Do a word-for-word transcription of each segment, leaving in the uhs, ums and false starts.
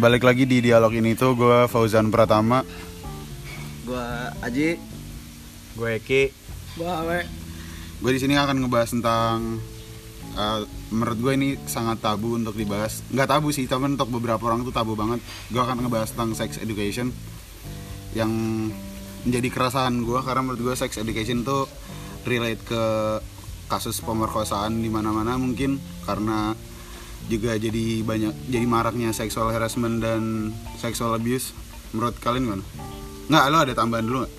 Balik lagi di dialog ini tuh, gue Fauzan Pratama. Gue Aji. Gue Eki. Gue Awe. Gue di sini akan ngebahas tentang uh, menurut gue ini sangat tabu untuk dibahas. Nggak tabu sih, tapi untuk beberapa orang tuh tabu banget. Gue akan ngebahas tentang sex education yang menjadi keresahan gue, karena menurut gue sex education tuh relate ke kasus pemerkosaan di mana-mana mungkin, karena juga jadi banyak jadi maraknya sexual harassment dan sexual abuse. Menurut kalian gimana? Nggak, lo ada tambahan dulu nggak?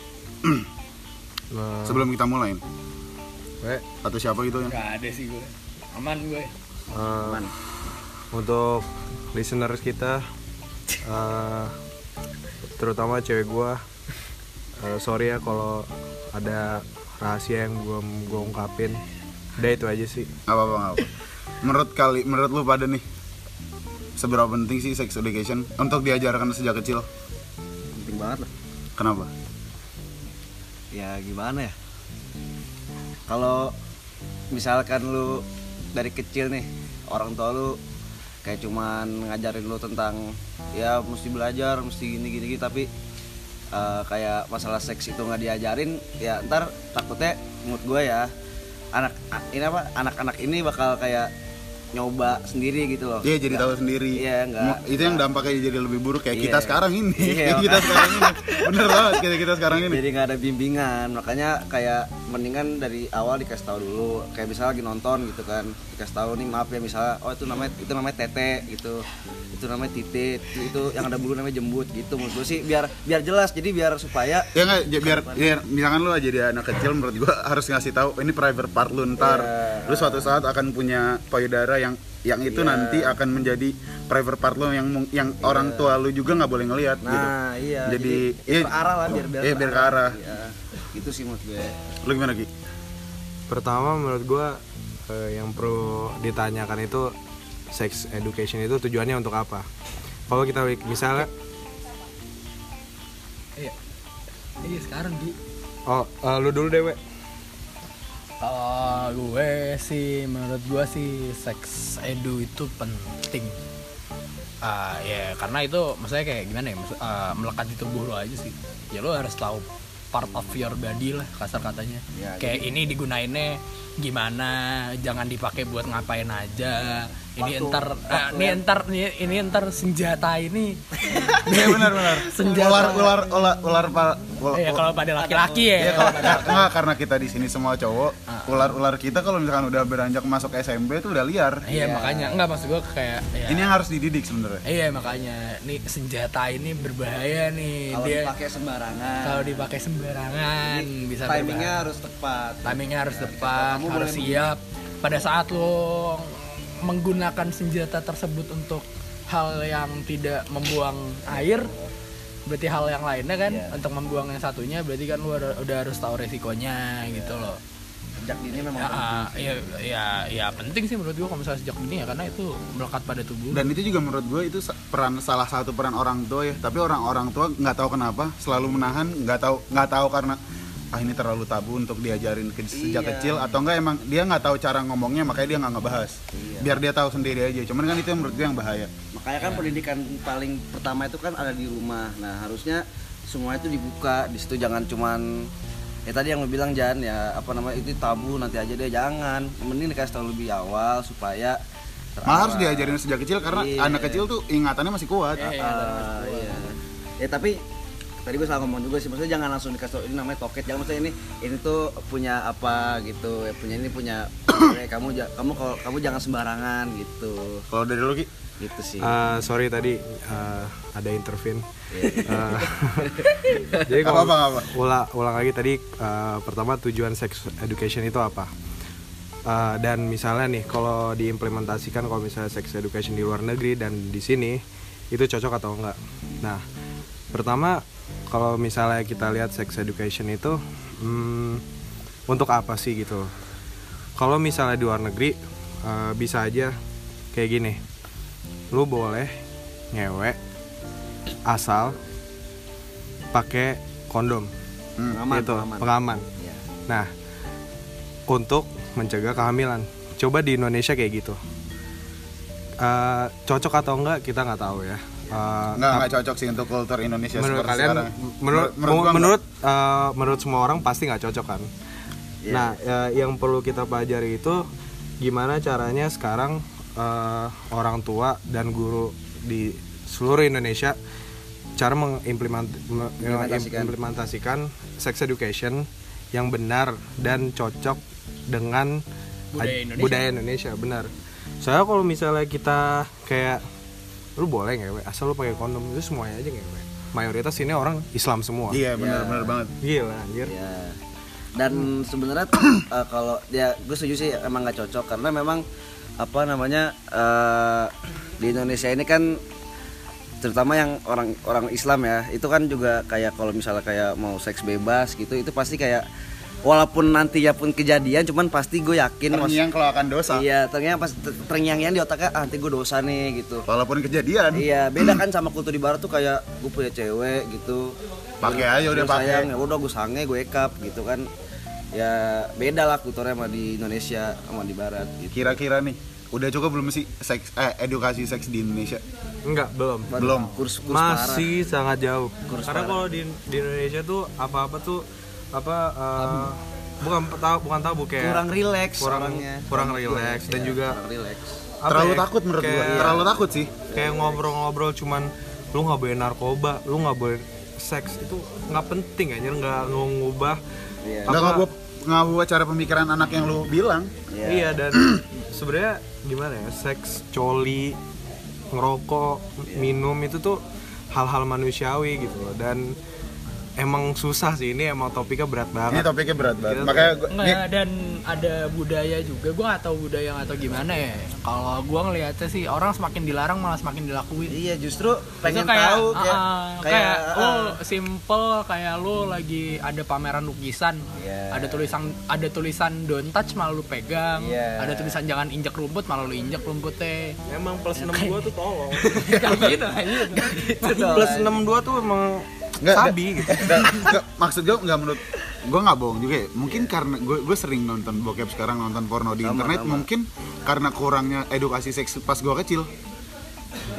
Nah, sebelum kita mulai gue atau siapa gitu ya? Nggak ada sih, gue aman gue uh, aman. Untuk listeners kita uh, terutama cewek gue, uh, sorry ya kalau ada rahasia yang gue gue ungkapin. Udah itu aja sih. Apa-apa, apa-apa. Menurut kali, menurut lu pada nih, seberapa penting sih sex education untuk diajarkan sejak kecil? Penting banget lah. Kenapa? Ya gimana ya? Kalau misalkan lu dari kecil nih, orang tua lu kayak cuman ngajarin lu tentang ya mesti belajar, mesti gini-gini, tapi uh, kayak masalah seks itu nggak diajarin, ya ntar takutnya menurut gue ya anak ini apa anak-anak ini bakal kayak nyoba sendiri gitu loh. Iya, jadi gak, tahu sendiri. Iya, enggak. Itu enggak. Yang dampaknya jadi lebih buruk kayak yeah. kita sekarang ini. Yeah, kita sekarang ini. Bener banget kayak kita sekarang ini. Jadi enggak ada bimbingan. Makanya kayak mendingan dari awal dikasih tahu dulu. Kayak misalnya lagi nonton gitu kan, dikasih tahu nih, maaf ya misalnya, oh itu namanya itu namanya tete gitu. Itu namanya titik, itu yang ada bulu namanya jembut gitu. Menurut gue sih biar biar jelas. Jadi biar supaya ya enggak biar, biar misalkan lu jadi anak kecil, menurut gua harus ngasih tahu ini private part lu ntar. Yeah. Lu suatu saat akan punya payudara yang yang itu yeah. nanti akan menjadi private part lo yang yang yeah. orang tua lo juga nggak boleh ngelihat. Nah, gitu. Iya. Jadi, jadi ya, ke arah lah biar biar, iya, biar ke arah. Iya. Itu sih menurut gue. Lo gimana, Ki? Pertama menurut gue eh, yang perlu ditanyakan itu sex education itu tujuannya untuk apa? Kalau kita misalnya Iya. Iya sekarang, Ki. Oh, uh, lo dulu deh, We. Kalau gue sih, menurut gue sih sex edu itu penting. Uh, ya karena itu maksudnya kayak gimana ya, uh, melekat di tubuh lo aja sih. Ya lo harus tahu part of your body lah, kasar katanya. Ya, kayak gitu. Ini digunainnya gimana, jangan dipakai buat ngapain aja. Ini entar, uh, ini entar, ini, ini entar senjata ini. Iya benar-benar. Ular, ular, ular, ular pak. Ya kalau pada laki-laki ya. Iya kalau nggak, karena kita di sini semua cowok, uh, ular-ular kita kalau misalkan udah beranjak masuk S M B itu udah liar. Iya yeah. makanya, nggak maksud gue kayak. Ya. Ini yang harus dididik sebenarnya. Iya makanya, nih senjata ini berbahaya nih. Kalau dipakai sembarangan. Kalau dipakai sembarangan, jadi, bisa. Timingnya harus tepat. Timingnya harus ya, tepat, harus siap. Pada saat lo menggunakan senjata tersebut untuk hal yang tidak membuang air, berarti hal yang lainnya kan yeah. untuk membuang yang satunya, berarti kan lu udah harus tahu resikonya yeah. gitu loh. Sejak dini memang ya, penting. Ya, ya, ya penting sih menurut gue kalau misalnya sejak dini ya, karena itu melekat pada tubuh. Dan itu juga menurut gue itu peran salah satu peran orang tua ya. Tapi orang-orang tua nggak tahu kenapa selalu menahan, nggak tahu nggak tahu karena ah ini terlalu tabu untuk diajarin ke, sejak iya. kecil, atau enggak emang dia nggak tahu cara ngomongnya makanya dia nggak ngebahas. Iya. Biar dia tahu sendiri aja. Cuman kan itu yang menurut gue yang bahaya. Makanya kan ya. pendidikan paling pertama itu kan ada di rumah. Nah harusnya semua itu dibuka di situ, jangan cuman ya tadi yang lo bilang Jan ya apa namanya itu tabu nanti aja deh, jangan. Mending dikasih tahu lebih awal supaya terawal. Malah harus diajarin sejak kecil karena iya. anak kecil tuh ingatannya masih kuat. Iya, iya, uh, iya. Ya tapi tadi gue salah ngomong juga sih, maksudnya jangan langsung dikasih tau ini namanya toket, jangan maksudnya ini ini tuh punya apa gitu, ya punya ini punya kamu kamu kalau kamu jangan sembarangan gitu. Kalau dari lu Ki? Gitu sih. Uh, sorry tadi uh, ada intervene. Yeah. Uh, jadi kalau ulang ulang lagi tadi uh, pertama tujuan sex education itu apa? Uh, dan misalnya nih kalau diimplementasikan kalau misalnya sex education di luar negeri dan di sini itu cocok atau enggak? Nah, pertama kalau misalnya kita lihat sex education itu hmm, untuk apa sih gitu. Kalau misalnya di luar negeri uh, bisa aja kayak gini, lu boleh ngewe asal pakai kondom, pengaman, gitu, pengaman. pengaman. Ya. Nah, untuk mencegah kehamilan. Coba di Indonesia kayak gitu, uh, cocok atau enggak kita nggak tahu ya. uh, nggak nggak cocok sih untuk kultur Indonesia menurut seperti kalian, sekarang. Menurut menurut menurut, uh, menurut semua orang pasti nggak cocok kan. Yeah. Nah, uh, yang perlu kita pelajari itu gimana caranya sekarang uh, orang tua dan guru di seluruh Indonesia cara mengimplement, mengimplementasikan. mengimplementasikan sex education yang benar dan cocok dengan budaya Indonesia, budaya Indonesia benar. Soalnya kalau misalnya kita kayak lu boleh ngewe asal lu pakai kondom, itu semuanya aja ngewe. Mayoritas sini orang Islam semua. Iya, benar-benar ya. banget. Gila anjir. Iya. Dan hmm. sebenarnya uh, kalau ya gue setuju sih emang enggak cocok karena memang apa namanya uh, di Indonesia ini kan terutama yang orang orang Islam ya, itu kan juga kayak kalau misalnya kayak mau seks bebas gitu, itu pasti kayak walaupun nanti ya pun kejadian, cuman pasti gue yakin terngiang mas, kalau akan dosa. Iya, terngiang pas terngiang-ngiang di otaknya ah, nanti gue dosa nih gitu. Walaupun kejadian. Iya, beda kan sama kultur di barat tuh kayak gue punya cewek gitu. Pakai aja udah pakai. Ya udah gue sange, gue ekap gitu kan. Ya beda lah kulturnya sama di Indonesia sama di barat gitu. Kira-kira nih udah cukup belum sih seks eh, edukasi seks di Indonesia? Enggak, belum. Belum. Kurs, kurs masih parah. Sangat jauh. Kurs Karena kalau di, di Indonesia tuh apa-apa tuh apa uh, bukan tahu bukan tabu kayak kurang rileks kurang orangnya. kurang rileks dan ya, juga terlalu ya, takut menurut kayak, gua. Terlalu takut sih. Kayak ngobrol-ngobrol cuman lu enggak boleh narkoba, lu enggak boleh seks, itu enggak penting anjir, enggak ngubah. Iya. Enggak ngubah cara pemikiran anak yang lu bilang. Iya, iya dan sebenarnya gimana ya, seks, coli, ngerokok, yeah. minum itu tuh hal-hal manusiawi gitu loh. Dan emang susah sih, ini emang topiknya berat banget. Ini topiknya berat banget, gitu. Makanya gua, nggak, dan ada budaya juga, gue gak tahu budaya atau gimana ya. Kalau gue ngeliatnya sih, orang semakin dilarang malah semakin dilakuin. Iya justru pengen kayak, tahu uh, ya. Kayak, kayak uh, lo simple, kayak lo lagi ada pameran lukisan yeah. Ada tulisan ada tulisan don't touch malah lo pegang yeah. Ada tulisan jangan injak rumput malah lo injak rumputnya. Emang plus enam dua tuh tolong gak gitu, gitu. Plus enam dua tuh emang nggak sabi gitu. Nggak, maksud gue nggak menurut gue nggak bohong juga ya. Mungkin yeah. karena gue gue sering nonton bokep sekarang, nonton porno di sama, internet sama. Mungkin karena kurangnya edukasi seks pas gue kecil.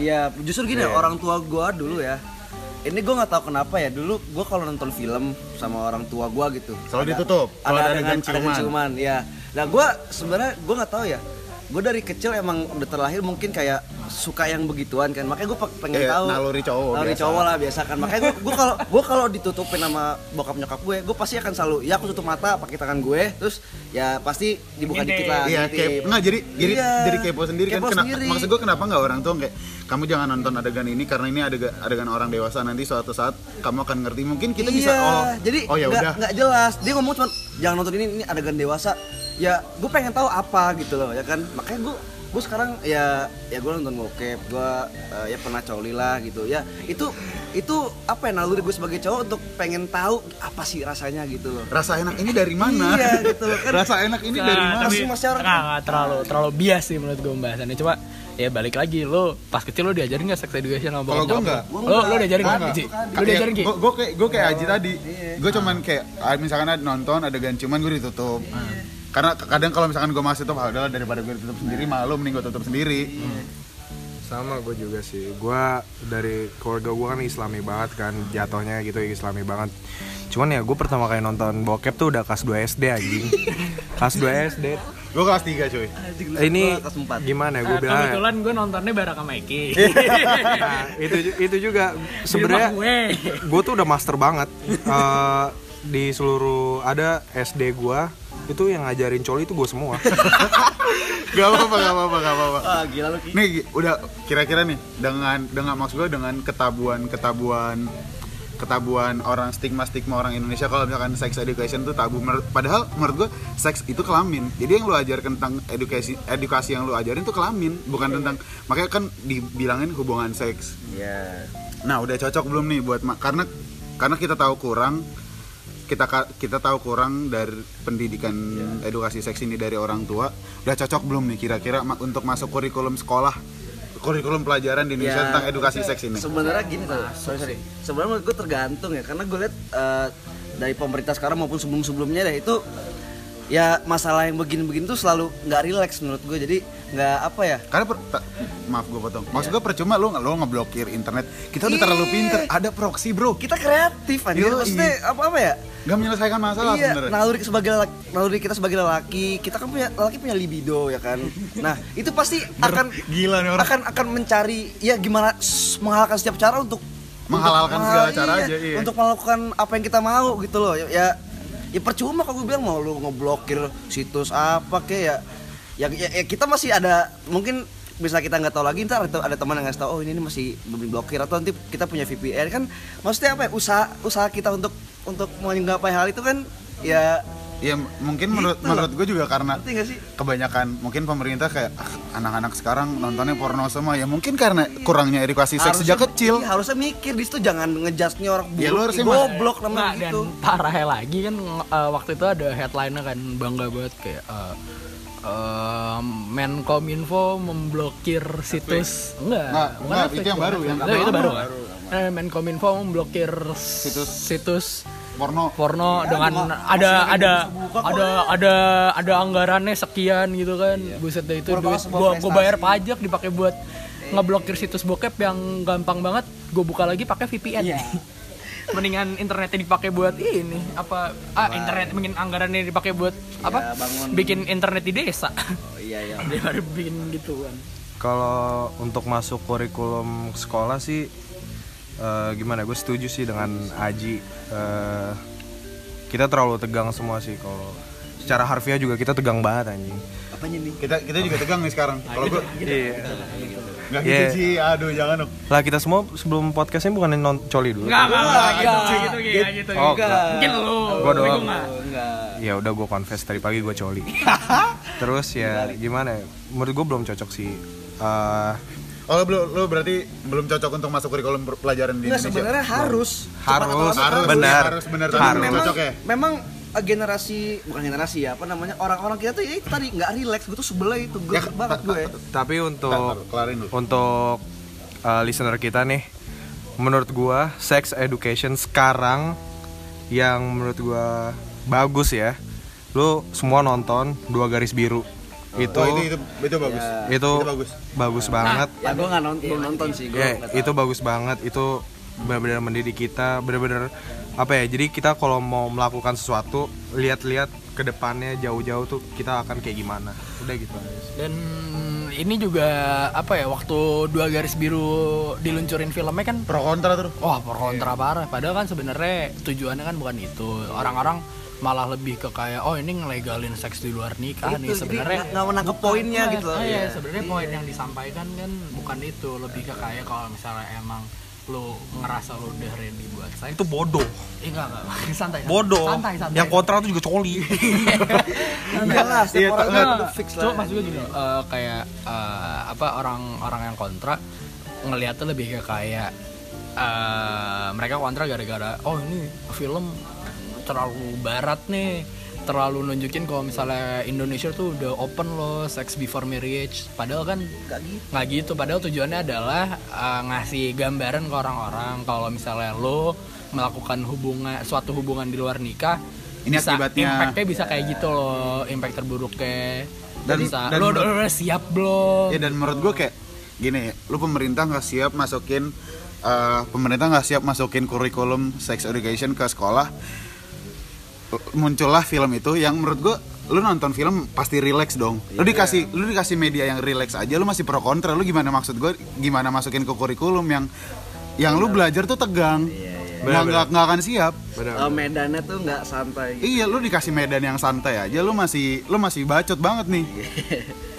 Iya yeah, justru gini yeah. orang tua gue dulu ya. Ini gue nggak tahu kenapa ya, dulu gue kalau nonton film sama orang tua gue gitu selalu ada, ditutup. Kalau ada adegan ciuman. ciuman. Ya. Nah gue sebenarnya gue nggak tahu ya. Gue dari kecil emang udah terlahir mungkin kayak suka yang begituan kan, makanya gue pengen yeah, tahu naluri cowok naluri biasa. cowok lah biasa kan, makanya gue gue kalau gue kalau ditutupin sama bokap nyokap gue, gue pasti akan selalu ya aku tutup mata pakai tangan gue, terus ya pasti dibuka Gini. dikit lah. Iya, kayak nggak jadi jadi iya, jadi kepo sendiri kepo kan. Sendiri. Kena, maksud gue kenapa nggak orang tua kayak kamu jangan nonton adegan ini karena ini adegan adegan orang dewasa, nanti suatu saat kamu akan ngerti mungkin kita iya, bisa oh jadi oh ya udah nggak jelas dia ngomong cuma jangan nonton ini ini adegan dewasa. Ya gue pengen tahu apa gitu loh ya kan, makanya gue gue sekarang ya ya gue nonton bokep, gue uh, ya pernah coli lah gitu ya, itu itu apa ya naluri gue sebagai cowok untuk pengen tahu apa sih rasanya gitu loh, rasa enak ini dari mana iya gitu loh kan, rasa enak ini nah, dari mana sih masyarakat nggak terlalu terlalu bias sih menurut gue pembahasannya. Coba ya balik lagi, lo pas kecil lo diajarin nggak sex education sama bokap? Kalau gue nggak, lo lo diajarin nggak? Lo diajarin ki? Gue kayak gue kayak Aji tadi, gue cuman kayak misalkan nonton adegan cuman gue ditutup. Karena kadang kalau misalkan gue masih tutup, ah udahlah daripada gue tutup sendiri, malu mending gue tutup sendiri. Hmm. Sama gue juga sih, gue dari keluarga gue kan islami banget kan, jatohnya gitu islami banget. Cuman ya gue pertama kali nonton bokep tuh udah kelas dua S D anjing. Kelas dua S D. Gue kelas tiga coy. Ini gimana gue bilang? Uh, kebetulan gue nontonnya bareng sama Eki. Nah, itu itu juga sebenarnya gue tuh udah master banget. Uh, di seluruh ada S D gua itu yang ngajarin coli itu gua semua. Gak apa-apa, gak apa-apa, gak apa-apa. Ah, gila lu. Nih udah kira-kira nih dengan dengan maksud gua dengan ketabuan-ketabuan ketabuan orang, stigma-stigma orang Indonesia kalau misalkan sex education tuh tabu. Padahal menurut gua seks itu kelamin. Jadi yang lu ajarkan tentang edukasi edukasi yang lu ajarin tuh kelamin, bukan yeah. tentang makanya kan dibilangin hubungan seks. Iya. Yeah. Nah, udah cocok belum nih buat karena karena kita tahu kurang kita kita tahu kurang dari pendidikan yeah. edukasi seks ini dari orang tua. Udah cocok belum nih kira-kira untuk masuk kurikulum sekolah, kurikulum pelajaran di Indonesia yeah. tentang edukasi seks ini? Sebenarnya gini loh, sorry sorry. Sebenarnya menurut gue tergantung ya, karena gue lihat uh, dari pemerintah sekarang maupun sebelum-sebelumnya deh itu ya masalah yang begini-begini tuh selalu nggak rileks menurut gue. Jadi nggak apa ya? Karena per, ta, maaf gue potong. Maksud gue percuma lo lo ngeblokir internet. Kita udah terlalu pinter. Ada proxy bro. Kita kreatif anjir. Maksudnya apa apa ya? Gak menyelesaikan masalah iya, sebenarnya. Naluri sebagai lelaki, naluri kita sebagai lelaki, kita kan punya lelaki punya libido ya kan. Nah, itu pasti akan gila nih orang. akan akan mencari ya gimana menghalalkan setiap cara untuk menghalalkan untuk segala cara iya, aja iya. Untuk melakukan apa yang kita mau gitu loh. Ya ya percuma kalau gue bilang mau lu ngeblokir situs apa kayak ya, ya ya kita masih ada mungkin bisa kita nggak tahu lagi ntar ada teman yang ngasih tahu oh ini, ini masih belum diblokir atau nanti kita punya V P N kan maksudnya apa ya usaha usaha kita untuk untuk menggapai hal itu kan ya ya mungkin menurut gitu. Menurut gue juga karena kebanyakan mungkin pemerintah kayak ah, anak-anak sekarang nontonnya porno semua ya mungkin karena kurangnya edukasi seks sejak kecil. Iya, harusnya mikir di situ jangan ngejudge-nya orang buruk ya, goblok namanya gitu. Dan parahnya lagi kan uh, waktu itu ada headline-nya kan bangga banget kayak uh, Uh, Menkominfo memblokir situs enggak, nah, enggak itu yang baru yang itu, itu baru kan? Eh, Menkominfo memblokir situs situs porno porno ya, dengan ma- ada ada buka, ada, ada ada ada anggarannya sekian gitu kan iya. Buset deh itu duit gua, gua bayar pajak dipakai buat eh. ngeblokir situs bokep yang gampang banget gua buka lagi pakai V P N yeah. Mendingan internetnya dipakai buat ini apa ah Bang. Internet mungkin anggarannya dipakai buat ya, apa bangun. Bikin internet di desa oh, iya iya baru bikin gitu kan. Kalau untuk masuk kurikulum sekolah sih uh, gimana gue setuju sih dengan Aji uh, kita terlalu tegang semua sih kalau secara harfiah juga kita tegang banget anjing apanya nih kita kita juga tegang nih sekarang kalau gue iya nggak gitu yeah. Sih, aduh jangan dong. Lah kita semua sebelum podcastnya bukan non coli dulu. Enggak, enggak, gitu gitu gitu. Oh, mungkin lu. Gua doang. Ya udah gua confess tadi pagi gua coli. Terus ya gimana? Menurut gua belum cocok sih. Uh, oh lu, lu berarti belum cocok untuk masuk kurikulum pelajaran di Indonesia. Nah, sebenarnya harus. Harus, harus benar. Harus benar cocok ya. Memang generasi bukan generasi ya apa namanya orang-orang kita tuh ya itu tadi nggak relax gue tuh sebelah itu gue ya, banget gue ya. Tapi untuk untuk uh, listener kita nih menurut gue sex education sekarang yang menurut gue bagus ya lu semua nonton Dua Garis Biru itu oh, itu, itu itu bagus ya, itu, itu bagus bagus nah, banget ya gue nggak nonton ya, nonton sih gue ya, itu bagus banget itu benar-benar mendidik kita, benar-benar apa ya? Jadi kita kalau mau melakukan sesuatu, lihat-lihat ke depannya jauh-jauh tuh kita akan kayak gimana. Udah gitu aja. Dan ini juga apa ya? Waktu Dua Garis Biru diluncurin filmnya kan pro kontra tuh. Wah, pro kontra parah. Padahal kan sebenarnya tujuannya kan bukan itu. Orang-orang malah lebih ke kayak oh ini ngelegalin seks di luar nikah itu, nih sebenarnya nggak menangkap poinnya gitu. Iya, ya, sebenarnya poin yang disampaikan kan bukan itu, lebih ke kayak kalau misalnya emang lo ngerasa lo udah ready buat seks itu bodoh. Eh, enggak enggak santai. Bodoh. Santai, santai. Yang kontra tuh juga coli. Enggak lah, setiap orang itu fix lah. Cuma maksudnya gini, uh, kayak uh, apa orang-orang yang kontra ngelihatnya lebih kayak kayak uh, mereka kontra gara-gara oh ini film terlalu barat nih, terlalu nunjukin kalau misalnya Indonesia tuh udah open loh sex before marriage padahal kan nggak gitu. Nggak gitu padahal tujuannya adalah uh, ngasih gambaran ke orang-orang kalau misalnya lo melakukan hubungan suatu hubungan di luar nikah ini bisa, akibatnya impactnya bisa kayak gitu loh impact terburuknya dan, bisa, dan lo udah siap belum ya dan menurut gue kayak gini lo pemerintah nggak siap masukin uh, pemerintah nggak siap masukin kurikulum sex education ke sekolah muncullah film itu yang menurut gue lu nonton film pasti relax dong lu dikasih lu dikasih media yang relax aja lu masih pro kontra lu gimana maksud gue gimana masukin ke kurikulum yang yang lu belajar tuh tegang nggak nggak akan siap oh, medannya tuh nggak santai gitu. Iya lu dikasih medan yang santai aja lu masih lu masih bacot banget nih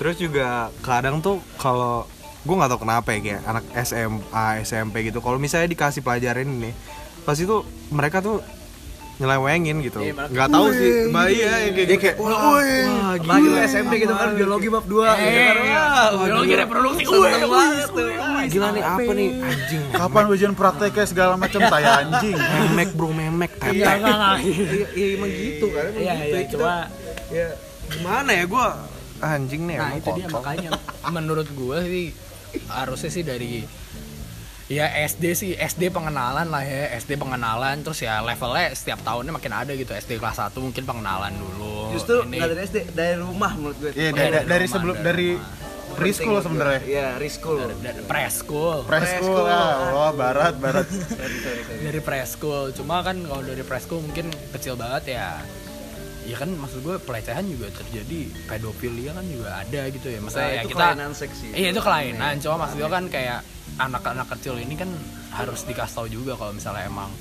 terus juga kadang tuh kalau gue nggak tahu kenapa ya kayak anak S M A S M P gitu kalau misalnya dikasih pelajaran nih pasti tuh mereka tuh nyelewengin gitu, e, nggak tahu sih, bah iya, kayak dia kayak, wah, lagi S M P gitu kan biologi bab dua, biologi reproduksi, gila nih apa nih, anjing, kapan ujian prakteknya segala macam, saya anjing, memek bro memek, tetek, iya emang gitu kan, iya iya coba, ya gimana ya gue, anjing nih, nah itu dia makanya, menurut gue sih harusnya sih dari ya S D sih, S D pengenalan lah ya, S D pengenalan, terus ya levelnya setiap tahunnya makin ada gitu, S D kelas satu mungkin pengenalan dulu. Justru nggak dari S D, dari rumah menurut gue. Iya, dari, dari, dari rumah, sebelum dari, dari preschool sebenarnya. Iya, preschool. Preschool. Preschool. Wah, barat, barat. Dari preschool. Cuma kan kalau dari preschool mungkin kecil banget ya. Ya kan maksud gue pelecehan juga terjadi, pedofilia kan juga ada gitu ya. Maksudnya nah, ya kita kelainan seksi. Iya, itu kelainan. Cuma maksud gue kan kayak anak-anak kecil ini kan harus dikasih tahu juga kalau misalnya emang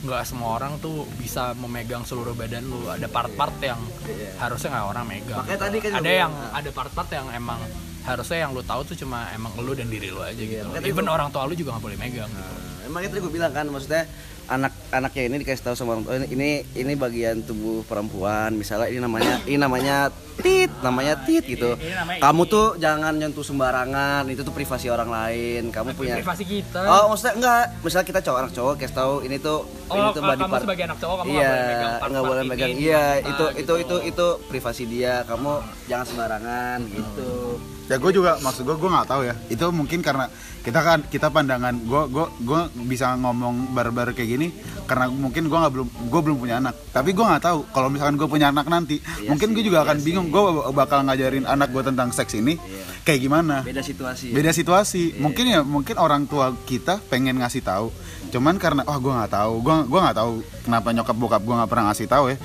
nggak semua orang tuh bisa memegang seluruh badan lu, ada part-part yeah. yang yeah. harusnya nggak orang megang. Makanya gitu. Tadi kan ada yang nah. ada part-part yang emang harusnya yang lu tahu tuh cuma emang lu dan diri lu aja yeah. gitu. Makanya even gua, orang tua lu juga nggak boleh megang. Nah, gitu. Emang itu gue bilang kan, maksudnya anak-anaknya ini dikasih tahu sama orang tua, ini ini bagian tubuh perempuan, misalnya ini namanya ini namanya tit, namanya tit gitu. Kamu tuh jangan nyentuh sembarangan, itu tuh privasi orang lain. Kamu punya privasi kita. Oh, maksudnya enggak, misalnya kita cowok, anak cowok kasih tahu ini tuh oh, ini tuh body part. Kamu sebagai anak cowok kamu enggak boleh megang part-part. Iya, enggak boleh megang. Iya, itu itu itu itu privasi dia. Kamu jangan sembarangan gitu. Ya gue juga, maksud gue, gue gak tahu ya. Itu mungkin karena kita kan, kita pandangan gue, gue, gue bisa ngomong barbar kayak gini karena mungkin gue gak belum, gue belum punya anak. Tapi gue gak tahu kalau misalkan gue punya anak nanti, iya mungkin sih, gue juga iya akan sih. bingung. Gue bakal ngajarin iya. anak gue tentang seks ini iya. kayak gimana. Beda situasi. Ya? Beda situasi. Iya. Mungkin ya, mungkin orang tua kita pengen ngasih tahu. Cuman karena, wah oh, gue gak tahu, gue, gue gak tahu kenapa nyokap bokap gue gak pernah ngasih tahu ya.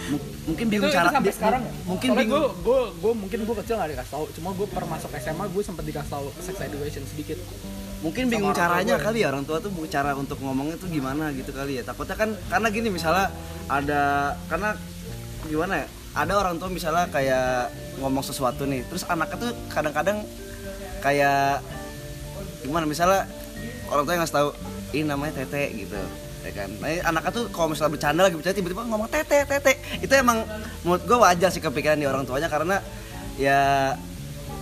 Mungkin bingung cara sampai sekarang ya. Mungkin gue, gue, gue mungkin gue kecil gak dikasih tahu. Cuma gue pernah masuk S M A gue sempet dikasih tahu sex education sedikit. Mungkin bingung caranya kali ya, orang tua tuh cara untuk ngomongnya tuh gimana gitu kali ya. Takutnya kan karena gini, misalnya ada karena gimana ya? Ada orang tua misalnya kayak ngomong sesuatu nih, terus anaknya tuh kadang-kadang kayak gimana, misalnya orang tua yang ngasih tahu ini namanya tete gitu. Ya kan? Nah, anaknya tuh kalau misalnya bercanda lagi bercanda tiba-tiba ngomong tete tete. Itu emang menurut gue wajar sih kepikiran di orang tuanya, karena ya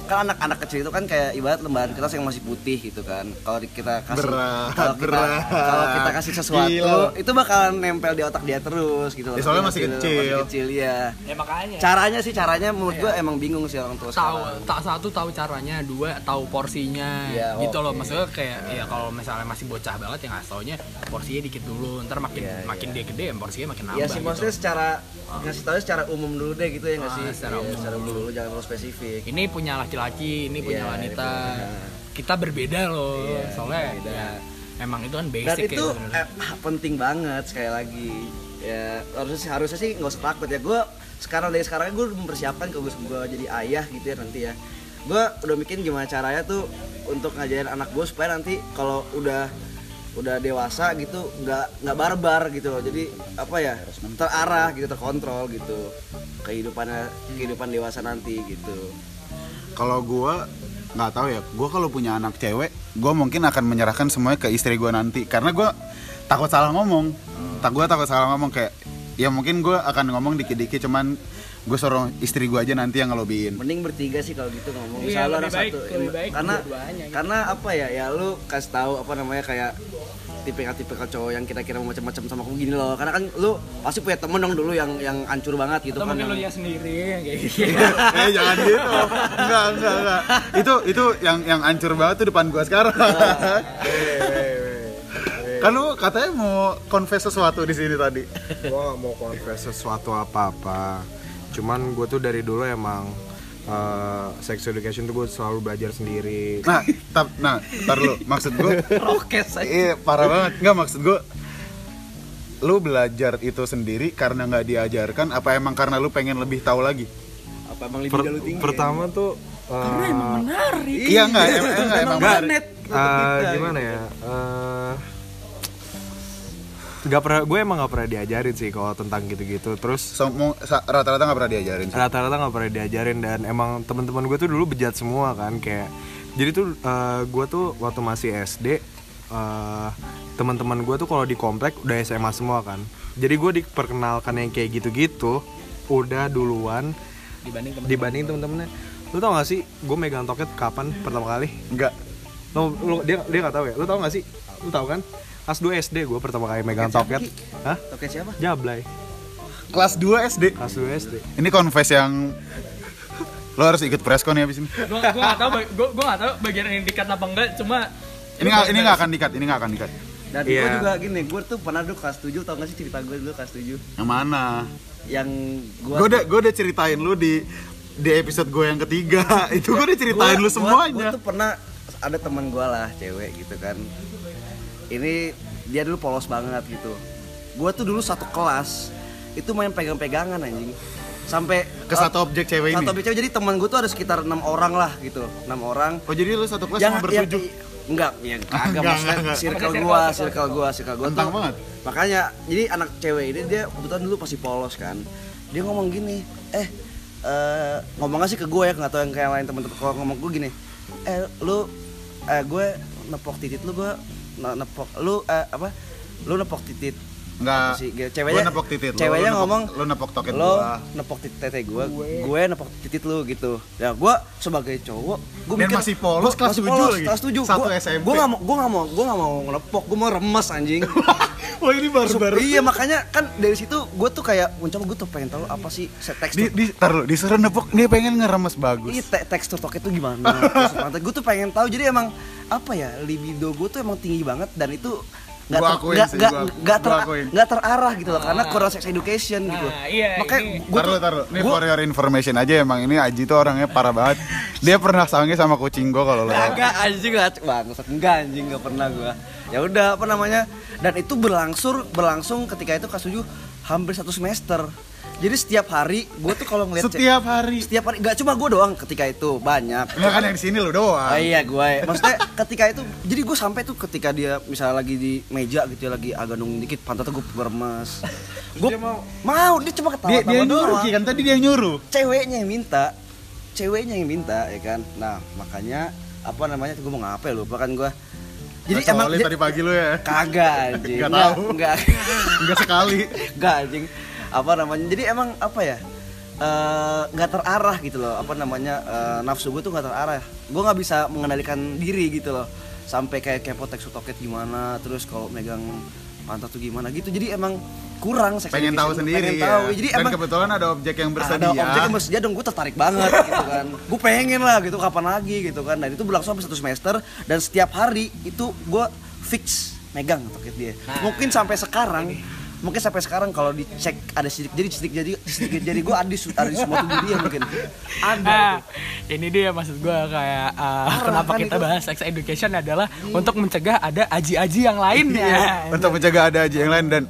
kan anak-anak kecil itu kan kayak ibarat lembaran kertas yang masih putih gitu kan. Kalau kita kasih kalau kita kalau kita kasih sesuatu gila. Itu bakalan nempel di otak dia terus gitu loh. Ya, soalnya masih kecil. Masih kecil ya. Ya makanya. Caranya sih caranya menurut gue emang bingung sih orang tua sekarang. Tahu tak satu tahu caranya, dua tahu porsinya ya, gitu okay. loh. Maksudnya kayak ya, ya kalau misalnya masih bocah banget ya enggak taunya porsinya dikit dulu, ntar makin ya, makin ya. dia gede ya porsinya makin nambah. Iya sih gitu. Maksudnya secara ngasih tahu secara umum dulu deh gitu ya enggak ah, sih? Secara umum ya, dulu jangan terlalu spesifik. Ini punya laki-laki, ini punya yeah, wanita, kita berbeda loh, yeah, soalnya beda. Ya, emang itu kan basic. Dan itu ya, eh, penting banget sekali lagi. Ya, harusnya, harusnya sih nggak usah takut ya. Gue sekarang dari sekarang gue mempersiapkan kalau gue jadi ayah gitu ya nanti ya. Gue udah mikirin gimana caranya tuh untuk ngajarin anak gue supaya nanti kalau udah udah dewasa gitu nggak nggak barbar gitu loh, jadi apa ya terarah gitu, terkontrol gitu kehidupannya, kehidupan dewasa nanti gitu. Kalau gue nggak tahu ya, gue kalau punya anak cewek, gue mungkin akan menyerahkan semuanya ke istri gue nanti, karena gue takut salah ngomong. Hmm. Tak gue takut salah ngomong kayak, ya mungkin gue akan ngomong dikit-dikit, cuman gue suruh istri gue aja nanti yang ngelobiin. Mending bertiga sih kalau gitu ngomong. Iya, misalnya orang satu, baik, karena gitu. Karena apa ya, ya lu kasih tahu apa namanya kayak tipikal-tipikal cowok yang kira-kira macam-macam sama kamu gini loh, karena kan lu pasti punya temen dong dulu yang yang hancur banget gitu. Atau kan mungkin lu ya sendiri kayak gitu. Eh jangan gitu, enggak enggak enggak. Itu itu yang yang hancur banget tuh depan gua sekarang. Kan lu katanya mau confess sesuatu di sini tadi. Gua gak mau confess sesuatu apa-apa. Cuman gua tuh dari dulu emang Uh, sex education tuh gue selalu belajar sendiri. Nah, tap, nah, tar lu, maksud gue rokes aja. Iya, parah banget. Enggak, maksud gue lu belajar itu sendiri karena nggak diajarkan. Apa emang karena lu pengen lebih tahu lagi? Apa emang lebih per- tinggi? Pertama ya? Tuh uh, karena emang menarik. Iya nggak, em- em- emang, emang menarik. Uh, gimana ya? Uh, Gak pernah, gue emang gak pernah diajarin sih kalau tentang gitu-gitu. Terus Somu, rata-rata gak pernah diajarin sih. Rata-rata gak pernah diajarin dan emang teman-teman gue tuh dulu bejat semua kan kayak. Jadi tuh uh, gue tuh waktu masih S D uh, teman-teman gue tuh kalau di komplek udah S M A semua kan. Jadi gue diperkenalkan yang kayak gitu-gitu udah duluan dibanding temen-temen. Dibanding temen-temennya. Lu tau gak sih gue megang toket kapan pertama kali? Enggak. Lu, lu, dia, dia gak tau ya? Lu tau gak sih? Lu tau kan? Kelas dua S D gue pertama kali megang toket. Hah? Toket siapa? Jablay. Kelas dua S D? Kelas dua S D. Ini confess yang lo harus ikut preskon ya abis ini. Gue gak tau, gue gak tau bagian yang dikat apa enggak, cuma ini gak, ini gak akan dikat, ini gak akan dikat. Dan yeah. gue juga gini, gue tuh pernah dulu kelas tujuh, tau gak sih cerita gue dulu kelas tujuh? Yang mana? Yang gue... Gue udah, gue udah ceritain lu di di episode gue yang ketiga itu gue udah ceritain gua, lu semuanya. Gue tuh pernah ada teman gue lah, cewek gitu kan. Ini dia dulu polos banget gitu. Gue tuh dulu satu kelas itu main pegang-pegangan anjing. Sampai ke satu uh, objek cewek satu ini. Satu objek cewek, jadi teman gue tuh ada sekitar enam orang lah gitu. enam orang. Oh, jadi lu satu kelas yang, sama bertujuh. Yang, enggak, ya kagak, maksudnya circle gua, circle gua, circle gua tuh banget. Makanya, jadi anak cewek ini dia kebetulan dulu pasti polos kan. Dia ngomong gini, eh uh, ngomongnya sih ke gua ya, nggak tahu yang kayak lain temen-temen. Kalau ngomong gua gini, eh lu, eh gue nepok titit lu, gua nepok, lu eh, apa, lu nepok titit. Enggak, ceweknya nepok titit, ceweknya lu nepok, ngomong lu nepok toket lu, nepok titit tete gue, gue nepok titit lu gitu. Ya gue sebagai cowok, gue mikir masih polos, kelas tujuh lagi, kelas tujuh, gue nggak mau, gue nggak mau, gue nggak mau nepok, gue mau remes anjing. Wah ini baru-baru. Iya makanya kan dari situ gue tuh kayak mencoba, gue tuh pengen tahu apa sih tekstur. Taruh disuruh nepok, dia pengen ngeremes bagus. Iya tekstur toket tuh gimana? Gue tuh pengen tahu. Jadi emang apa ya, libido gue tuh emang tinggi banget dan itu Gak, ter, akuin gak, sih, gak, aku, gak, ter, gak terarah gitu loh, ah. Karena kurang sex education nah, gitu. Iya, makanya gue tuh taruh, ini for your information aja, emang ini Aji tuh orangnya parah banget. Dia pernah sange sama kucing gue kalau lo tau. Enggak, Aji gak, bangsat, enggak anjing, gak pernah gue. Ya udah apa namanya, dan itu berlangsung berlangsung ketika itu kelas tujuh hampir satu semester. Jadi setiap hari gue tuh kalau ngeliat setiap cek, hari setiap hari nggak cuma gue doang ketika itu, banyak nggak kan yang di sini lo doang. Oh iya gue maksudnya ketika itu, jadi gue sampai tuh ketika dia misalnya lagi di meja gitu ya, lagi agak nung dikit pantatnya gue bermas. Gue mau mau dia cuma ketawa, dia, dia nyuruh doang. Kan tadi dia nyuruh, ceweknya yang minta, ceweknya yang minta ya kan. Nah makanya apa namanya, gue mau ngapain lupa kan gue. Jadi gak emang tadi pagi lu ya kagak anjing, nggak tahu nggak nggak sekali nggak anjing apa namanya. Jadi emang apa ya, nggak uh, terarah gitu loh apa namanya, uh, nafsu gue tuh nggak terarah, gue nggak bisa mengendalikan diri gitu loh, sampai kayak kepo tekstur toket gimana, terus kalau megang pantat tuh gimana gitu. Jadi emang kurang seks, pengen tahu sendiri, pengen ya. Tahu. Jadi dan emang kebetulan ada objek yang bersedia, ada objek yang bersedia dong, gue tertarik banget gitu kan, gue pengen lah gitu, kapan lagi gitu kan. Dan itu berlangsung sampai satu semester dan setiap hari itu gue fix megang toket dia. Nah, mungkin sampai sekarang ini. Mungkin sampai sekarang kalau dicek ada sidik jari, sidik jari, sidik jari gue ada di semua tubuh dia mungkin. Ada. Nah, ini dia maksud gue kayak uh, kenapa kan kita itu bahas sex education adalah hmm. untuk mencegah ada aji-aji yang lainnya. Iya, untuk mencegah ada aji yang lain. Dan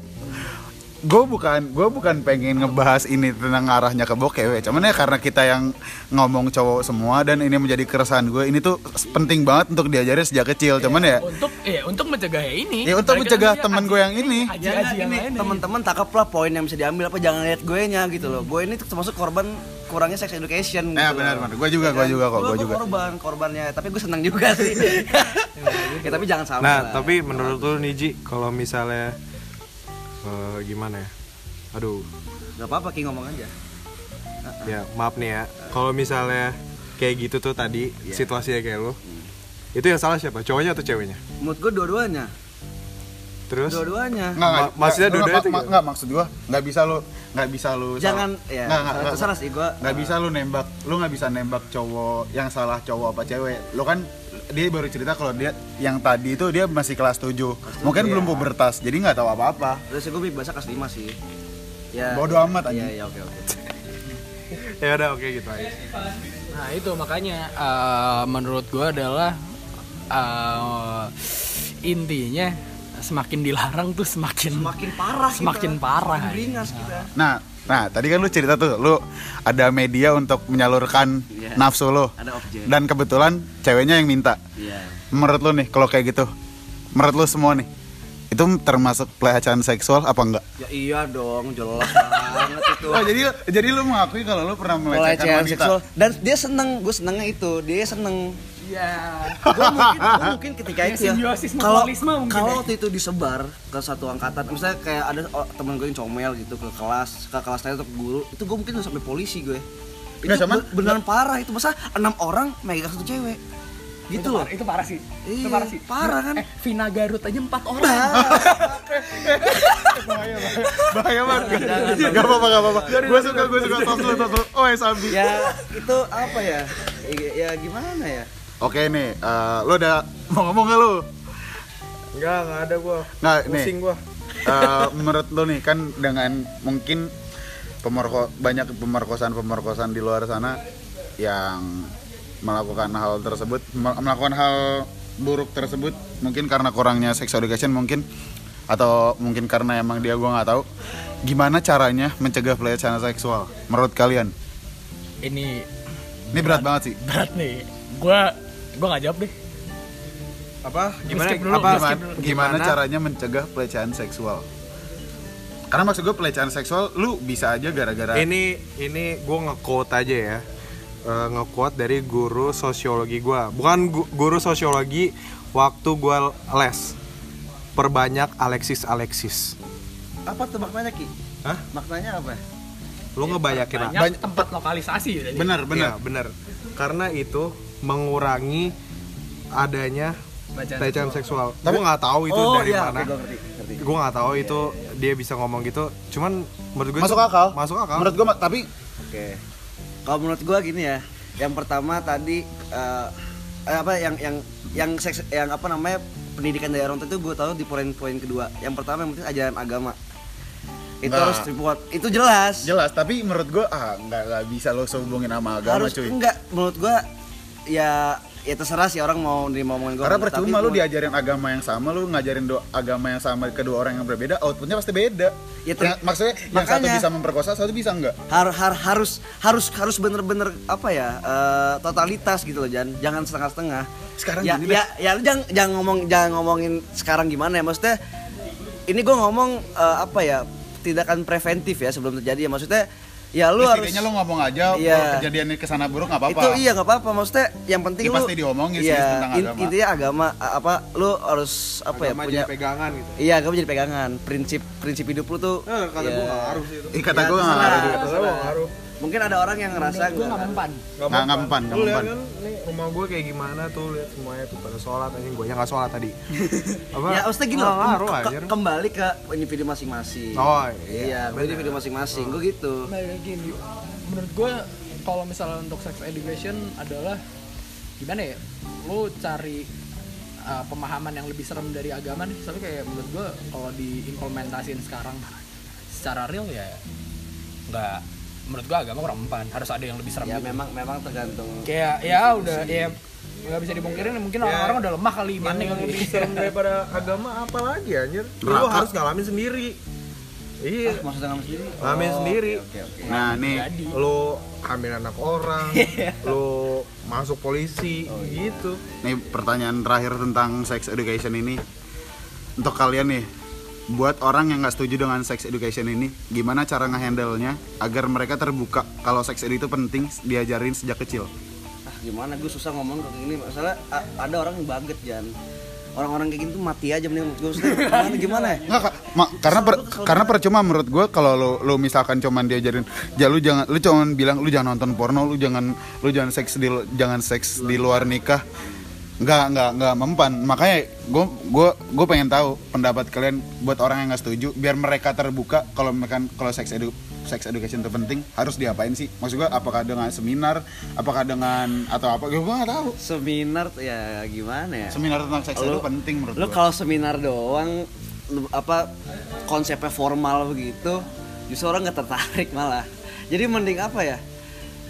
gue bukan gue bukan pengen ngebahas ini tentang arahnya ke bokeh, cuman ya karena kita yang ngomong cowok semua dan ini menjadi keresahan gue, ini tuh penting banget untuk diajarin sejak kecil. Cuman ya, ya untuk ya untuk mencegah ya ini. Ya untuk mencegah teman gue yang ini. Teman-teman tangkaplah poin yang bisa diambil, apa jangan lihat gue nya gitu loh. Gue ini termasuk korban kurangnya sex education. Ya gitu benar benar. Gue juga, gue juga kok, gue juga. Korban korbannya, tapi gue senang juga sih. Ya tapi jangan salah. Nah, lah. Tapi menurut lu Niji kalau misalnya Uh, gimana ya? Aduh, nggak apa-apa Ki, ngomong aja. Uh-uh. Ya maaf nih ya, kalau misalnya kayak gitu tuh tadi yeah. situasinya kayak lo, hmm. itu yang salah siapa? Cowoknya atau ceweknya? Menurut gue dua-duanya. Terus? Dua-duanya. Nggak, nggak. Ma- maksudnya dua-duanya itu nggak? Nggak, maksud gue nggak bisa lo, nggak bisa lo. Jangan. Salah. Ya. Nggak, nggak salah sih gue. Nggak bisa lo nembak, lo nggak bisa nembak cowok yang salah cowok apa cewek. Lo kan dia baru cerita kalau dia yang tadi itu dia masih kelas tujuh, mungkin ya. Belum pubertas, jadi nggak tahu apa-apa. Terus gue biasa kelas lima sih. Ya, bodoh amat aja. Ya, ya oke oke. Ya udah oke gitu aja. Nah itu makanya uh, menurut gue adalah uh, intinya semakin dilarang tuh semakin semakin parah, semakin kita. parah. Semakin kita. Nah. Nah, tadi kan lu cerita tuh, lu ada media untuk menyalurkan yeah. nafsu lu. Ada objek. Dan kebetulan ceweknya yang minta. Yeah. Menurut lu nih, kalau kayak gitu, menurut lu semua nih, itu termasuk pelecehan seksual apa enggak? Ya iya dong, jelas banget itu. Oh, jadi jadi lu mengakui kalau lu pernah melecehkan seksual. Dan dia seneng, gue senengnya itu, dia seneng. Ya, gue mungkin, gue mungkin ketika ya, itu ya, kalau kalau waktu itu disebar ke satu angkatan, misalnya kayak ada teman gue yang comel gitu ke kelas, ke kelas saya atau ke guru, itu gue mungkin udah sampai polisi gue. Itu ya, cuman, beneran ya. Parah itu, masa enam orang megang satu cewek, gitu itu loh. Parah, itu parah sih. Iya, itu parah sih. Parah kan? Eh, Vina Garut aja empat orang. bahaya bahaya banget. Gak apa-apa, gak apa-apa. Gue suka, gue suka tonton-tonton. Oh, Sabi. Ya, itu apa ya? Ya gimana ya? Oke nih, uh, lo udah mau ngomong gak lo? Enggak, enggak ada gua. Nah, pusing nih, gua. Uh, menurut lo nih kan dengan mungkin pemerko banyak pemerkosaan-pemerkosaan di luar sana yang melakukan hal tersebut, melakukan hal buruk tersebut, mungkin karena kurangnya sex education mungkin, atau mungkin karena emang dia, gua nggak tahu gimana caranya mencegah pelecehan seksual menurut kalian. Ini ini berat, berat banget sih. Berat nih. Gua gua nggak jawab deh. Apa? Gimana dulu, apa gimana, gimana caranya mencegah pelecehan seksual? Karena maksud gue pelecehan seksual lu bisa aja gara-gara ini ini gue nge-quote aja ya, uh, nge-quote dari guru sosiologi gue, bukan gu- guru sosiologi waktu gue les. Perbanyak Alexis Alexis. Apa tuh maknanya, Ki? Hah? Maknanya apa? Lu ya, ngebayakin banyak, banyak tempat lokalisasi. Benar, benar, ya, benar. Karena itu mengurangi adanya pelecehan seksual. Tapi gue nggak tahu itu oh, dari iya, mana. Gue nggak tahu itu iya, iya. Dia bisa ngomong gitu. Cuman menurut gue masuk akal. Masuk akal. Menurut gue tapi. Oke. Kalau menurut gue gini ya. Yang pertama tadi uh, apa yang yang yang seks yang apa namanya pendidikan dari orang tua itu gue tahu di poin-poin kedua. Yang pertama yang penting ajaran agama. Itu nah, harus dibuat. Itu jelas. Jelas. Tapi menurut gue ah nggak nggak bisa lo sehubungin sama agama harus, cuy. Enggak. Menurut gue ya. Ya terserah sih orang mau nerima omongan gue. Karena percuma lu diajarin agama yang sama, lu ngajarin do- agama yang sama kedua orang yang berbeda, outputnya pasti beda. Ya, ter- ya maksudnya makanya, yang satu bisa memperkosa, satu bisa enggak? Har, har, harus harus harus bener-bener apa ya? Uh, totalitas gitu loh, Jan. Jangan setengah-setengah. Sekarang ya, gini ya, ya lu jangan jangan ngomong jangan ngomongin sekarang gimana ya. Maksudnya ini gue ngomong uh, apa ya? Tindakan preventif ya sebelum terjadi ya. Maksudnya ya lu ya, harus setidaknya lu ngomong aja ya, kalau kejadiannya kesana buruk gak apa-apa. Itu iya gak apa-apa, maksudnya yang penting ya, lu pasti diomongin ya, sih tentang agama. Intinya agama apa, lu harus apa agama ya punya pegangan gitu. Iya, agama jadi pegangan. Prinsip prinsip hidup lu tuh eh, kata ya, gua gak ngaruh sih itu. Eh, kata ya, gua gak ngaruh. Mungkin ada orang yang ngerasa gua gak mempan. Gak mempan, gak mempan. Nih rumah gua kayak gimana tuh, lihat semuanya tuh pada sholat, anjing gua aja gak sholat tadi. Apa? Ya maksudnya gini loh, kembali ke individu masing-masing. Oh iya, individu masing-masing, gua gitu. Gini, menurut gue kalau misalnya untuk sex education adalah gimana ya, lo cari uh, pemahaman yang lebih serem dari agama nih, soalnya kayak menurut gue kalau diimplementasiin sekarang secara real ya nggak, menurut gue agama kurang mempan, harus ada yang lebih serem ya gitu. memang memang tergantung kayak ya udah ya nggak bisa dibungkirin mungkin ya, orang-orang udah lemah kali imannya yang lebih serem daripada agama apa lagi anjir, lo harus ngalamin sendiri. Iya, ah, maksudnya ngamen sendiri. Ngamen oh, sendiri. Okay, okay. Nah, nih lu ambil anak orang, lu masuk polisi oh, gitu. Iya. Nih pertanyaan terakhir tentang sex education ini. Untuk kalian nih, buat orang yang enggak setuju dengan sex education ini, gimana cara ngehandle-nya agar mereka terbuka kalau sex ed itu penting diajarin sejak kecil? Ah, gimana gue susah ngomong kayak gini. Masalah a- ada orang yang banget, Jan. Orang-orang kayak gini tuh mati aja mending gue gimana gimana ya? Nggak, ma- karena per, karena percuma menurut gue kalau lo lo misalkan cuman diajarin, ya lu jangan lu cuman bilang lu jangan nonton porno, lu jangan lu jangan seks di jangan seks di luar nikah, nggak nggak nggak mempan. Makanya gue gue gue pengen tahu pendapat kalian buat orang yang nggak setuju biar mereka terbuka kalau mereka kalau seks edu sex education itu penting harus diapain sih? Maksud gue apakah dengan seminar, apakah dengan atau apa? Gue nggak tahu. Seminar ya gimana ya? Seminar tentang seks itu penting menurut gue. Lu kalau seminar doang apa konsepnya formal begitu, justru orang nggak tertarik malah. Jadi mending apa ya?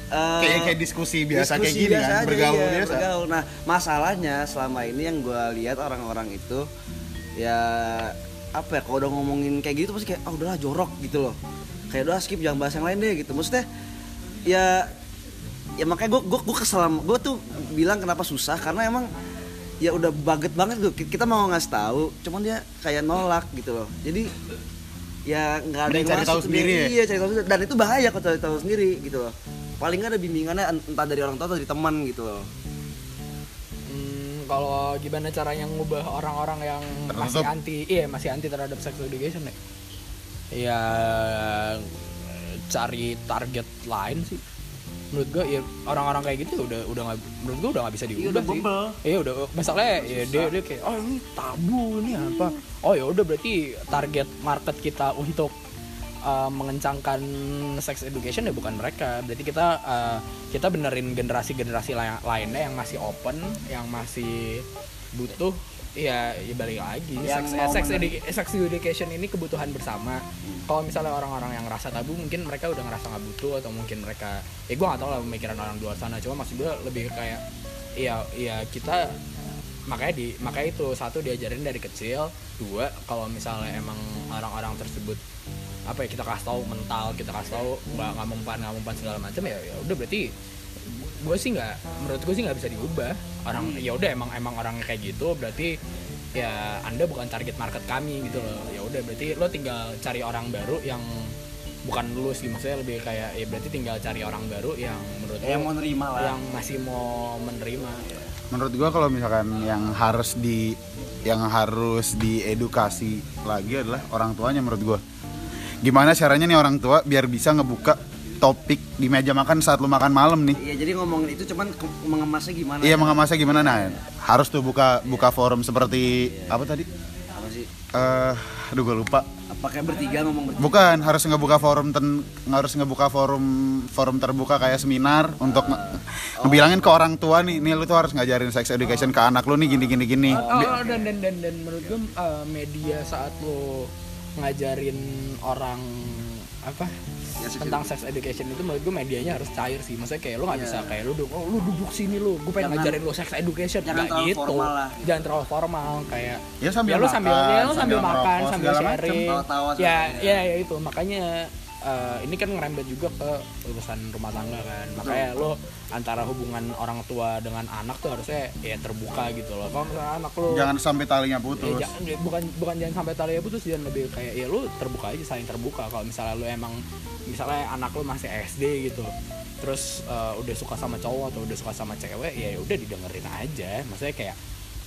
Uh, kayak kayak diskusi biasa diskusi kayak gini biasa kan, bergaul iya, biasa. Bergaul. Nah, masalahnya selama ini yang gue lihat orang-orang itu ya apa ya? Kalau udah ngomongin kayak gitu pasti kayak ah oh, udahlah jorok gitu loh. Kayak udah skip jangan bahas yang lain deh gitu, maksudnya ya ya makanya gue gue gue kesel, gue tuh bilang kenapa susah karena emang ya udah baget banget gue, kita mau ngasih tahu cuman dia kayak nolak gitu loh, jadi ya nggak ada yang cari tahu sendiri dia, ya? Iya cari tahu sendiri dan itu bahaya kalau cari tahu sendiri gitu loh, paling nggak ada bimbingannya entah dari orang tua atau dari teman gitu loh. Hmm, kalau gimana caranya ngubah orang-orang yang tertutup, masih anti iya masih anti terhadap sex education ya? Ya cari target lain sih menurut gue ya, orang-orang kayak gitu udah udah nggak menurut gue udah nggak bisa diubah sih iya udah misalnya ya, dia dia kayak oh ini tabu ini apa oh ya udah berarti target market kita untuk uh, mengencangkan sex education ya bukan mereka. Jadi kita uh, kita benerin generasi-generasi lainnya yang masih open, yang masih butuh. Iya, ya balik lagi. Sex, sex, edu- sex education ini kebutuhan bersama. Hmm. Kalau misalnya orang-orang yang ngerasa tabu, mungkin mereka udah ngerasa nggak butuh, atau mungkin mereka, ya gue nggak tahu lah pemikiran orang luar sana. Cuma maksud gue lebih kayak, iya, iya kita makanya di, makanya itu satu diajarin dari kecil. Dua, kalau misalnya emang orang-orang tersebut apa ya kita kasih tahu mental, kita kasih tahu nggak nggak mempan nggak mempan segala macam ya, ya udah berarti. Gue sih nggak, menurut gue sih nggak bisa diubah orang. hmm. Ya udah emang emang orangnya kayak gitu, berarti ya Anda bukan target market kami gitu loh. Ya udah berarti lo tinggal cari orang baru yang bukan lulus sih, maksudnya lebih kayak ya berarti tinggal cari orang baru yang menurut yang lo, mau nerima lah, yang masih mau menerima. Menurut gue kalau misalkan yang harus di yang harus diedukasi lagi adalah orang tuanya. Menurut gue gimana caranya nih orang tua biar bisa ngebuka topik di meja makan saat lu makan malam nih. Iya, jadi ngomongin itu cuman ke- mengemasnya gimana? Iya, kan? mengemasnya gimana nah. Ya. Harus tuh buka ya. buka forum seperti ya. apa tadi? Apa sih? Eh, uh, aduh gua lupa. Apakah bertiga ngomong bertiga? Bukan, harus ngebuka forum ten, harus ngebuka forum forum terbuka kayak seminar uh, untuk oh. ngebilangin ke orang tua nih, nih lu tuh harus ngajarin sex education oh. ke anak lu nih gini gini gini. Oh, oh, dan dan dan dan menurut gua uh, media saat lu ngajarin orang apa? tentang sex education itu menurut gue medianya harus cair sih. Maksudnya kayak lo nggak yeah. bisa kayak lo duduk, oh, lo duduk sini lo, gue pengen jangan, ngajarin lo sex education, nggak gitu. Jangan terlalu formal kayak. Ya sambil, ya, lo sambil makan, ya, lo sambil, sambil makan, merokok, sambil sharing. Macem, ya, ya, ya itu makanya uh, ini kan ngerembet juga ke urusan rumah tangga kan. Makanya lo antara hubungan orang tua dengan anak tuh harusnya ya terbuka gitu loh. Kalau misalnya anak lo jangan sampai talinya putus. Ya, j- bukan bukan jangan sampai talinya putus, jangan lebih kayak ya lo terbuka aja, saling terbuka. Kalau misalnya lo emang misalnya anak lo masih S D gitu, terus uh, udah suka sama cowok atau udah suka sama cewek, ya udah didengerin aja. Maksudnya kayak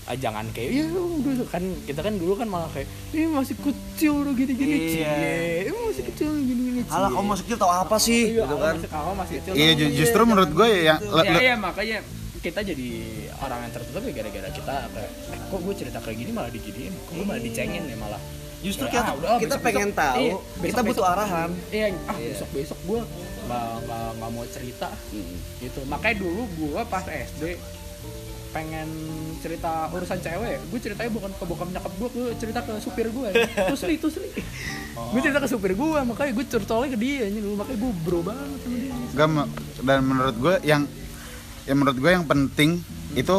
uh, jangan kayak ya udah kan kita kan dulu kan malah kayak ini masih kecil udah gini-gini cie, masih kecil gini-gini cie. Alah, kamu masih kecil tahu apa sih? Iya, gitu kan? Kamu masih kecil. Iya, justru ya, menurut gue ya. Iya, gitu. Ya, makanya kita jadi orang yang tertutup ya gara-gara kita kayak, eh, kok gue cerita kayak gini malah diginiin, kok gue malah dicengin ya malah. Justru ya, kita, ah, udah, kita besok, pengen besok, tahu, iya, besok, kita butuh besok, arahan. Iya, ah, iya. besok-besok gue nggak mau cerita, hmm. gitu. Makanya dulu gue pas S D pengen cerita urusan cewek, gue ceritanya bukan ke bokap nyokap gue, gue cerita ke supir gue, tusli tusli. Oh. Gue cerita ke supir gue, makanya gue curcolnya ke dia, nih dulu makanya gue bro banget sama dia. Gak, dan menurut gue yang, yang menurut gue yang penting hmm. itu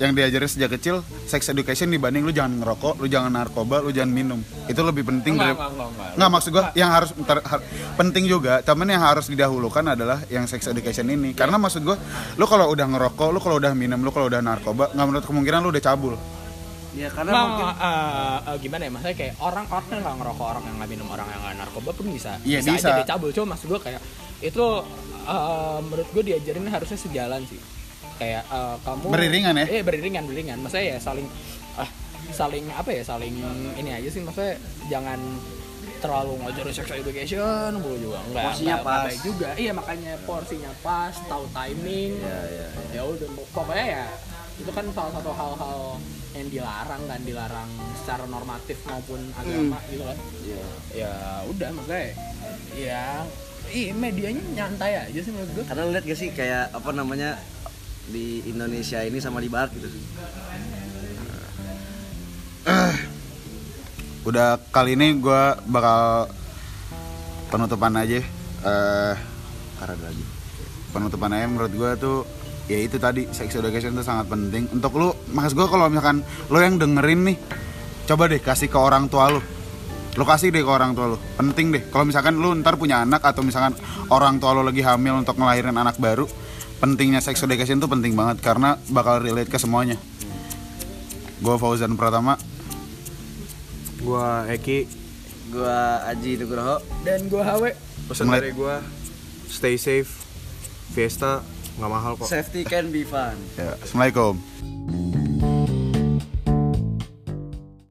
yang diajarin sejak kecil sex education dibanding lu jangan ngerokok, lu jangan narkoba, lu jangan minum. Itu lebih penting dari enggak maksud gua yang harus ter, har, penting juga, cuman yang harus didahulukan adalah yang sex education ini. Karena maksud gua lu kalau udah ngerokok, lu kalau udah minum, lu kalau udah narkoba, enggak menurut kemungkinan lu udah cabul. Ya karena nah, mungkin uh, uh, gimana ya maksudnya kayak orang-orang yang enggak ngerokok, orang yang enggak minum, orang yang enggak narkoba pun bisa. Ya, bisa, bisa aja dicabul. Cuma maksud gua kayak itu uh, menurut gua diajarin harusnya sejalan sih. Kayak uh, kamu beriringan ya? Iya eh, beriringan beriringan, maksudnya ya saling ah saling apa ya saling ini aja sih, maksudnya jangan terlalu ngajarin sex education, gue juga enggak porsinya enggak, pas enggak juga, iya makanya porsinya pas, tahu timing, ya ya ya udah pokoknya ya itu kan salah satu hal-hal yang dilarang kan, dilarang secara normatif maupun agama hmm. gitu kan? Ya ya udah maksudnya ya iya medianya nyantai aja sih menurut gue. Karena lihat gak sih kayak apa namanya di Indonesia ini sama di barat gitu sih. Uh, udah kali ini gue bakal penutupan aja. Uh, karena ada lagi. Penutupan aja menurut gue tuh ya itu tadi sex education itu sangat penting. Untuk lu, maksud gue kalau misalkan lu yang dengerin nih, coba deh kasih ke orang tua lu. Lu kasih deh ke orang tua lu, penting deh. Kalau misalkan lu ntar punya anak atau misalkan orang tua lu lagi hamil untuk ngelahirin anak baru. Pentingnya sex education itu penting banget karena bakal relate ke semuanya. Gua Fauzan Pratama, gua Eki, gua Aji Nuguroho, dan gua H W. Pesan dari gua, stay safe, fiesta nggak mahal kok. Safety can be fun. Ya, assalamualaikum.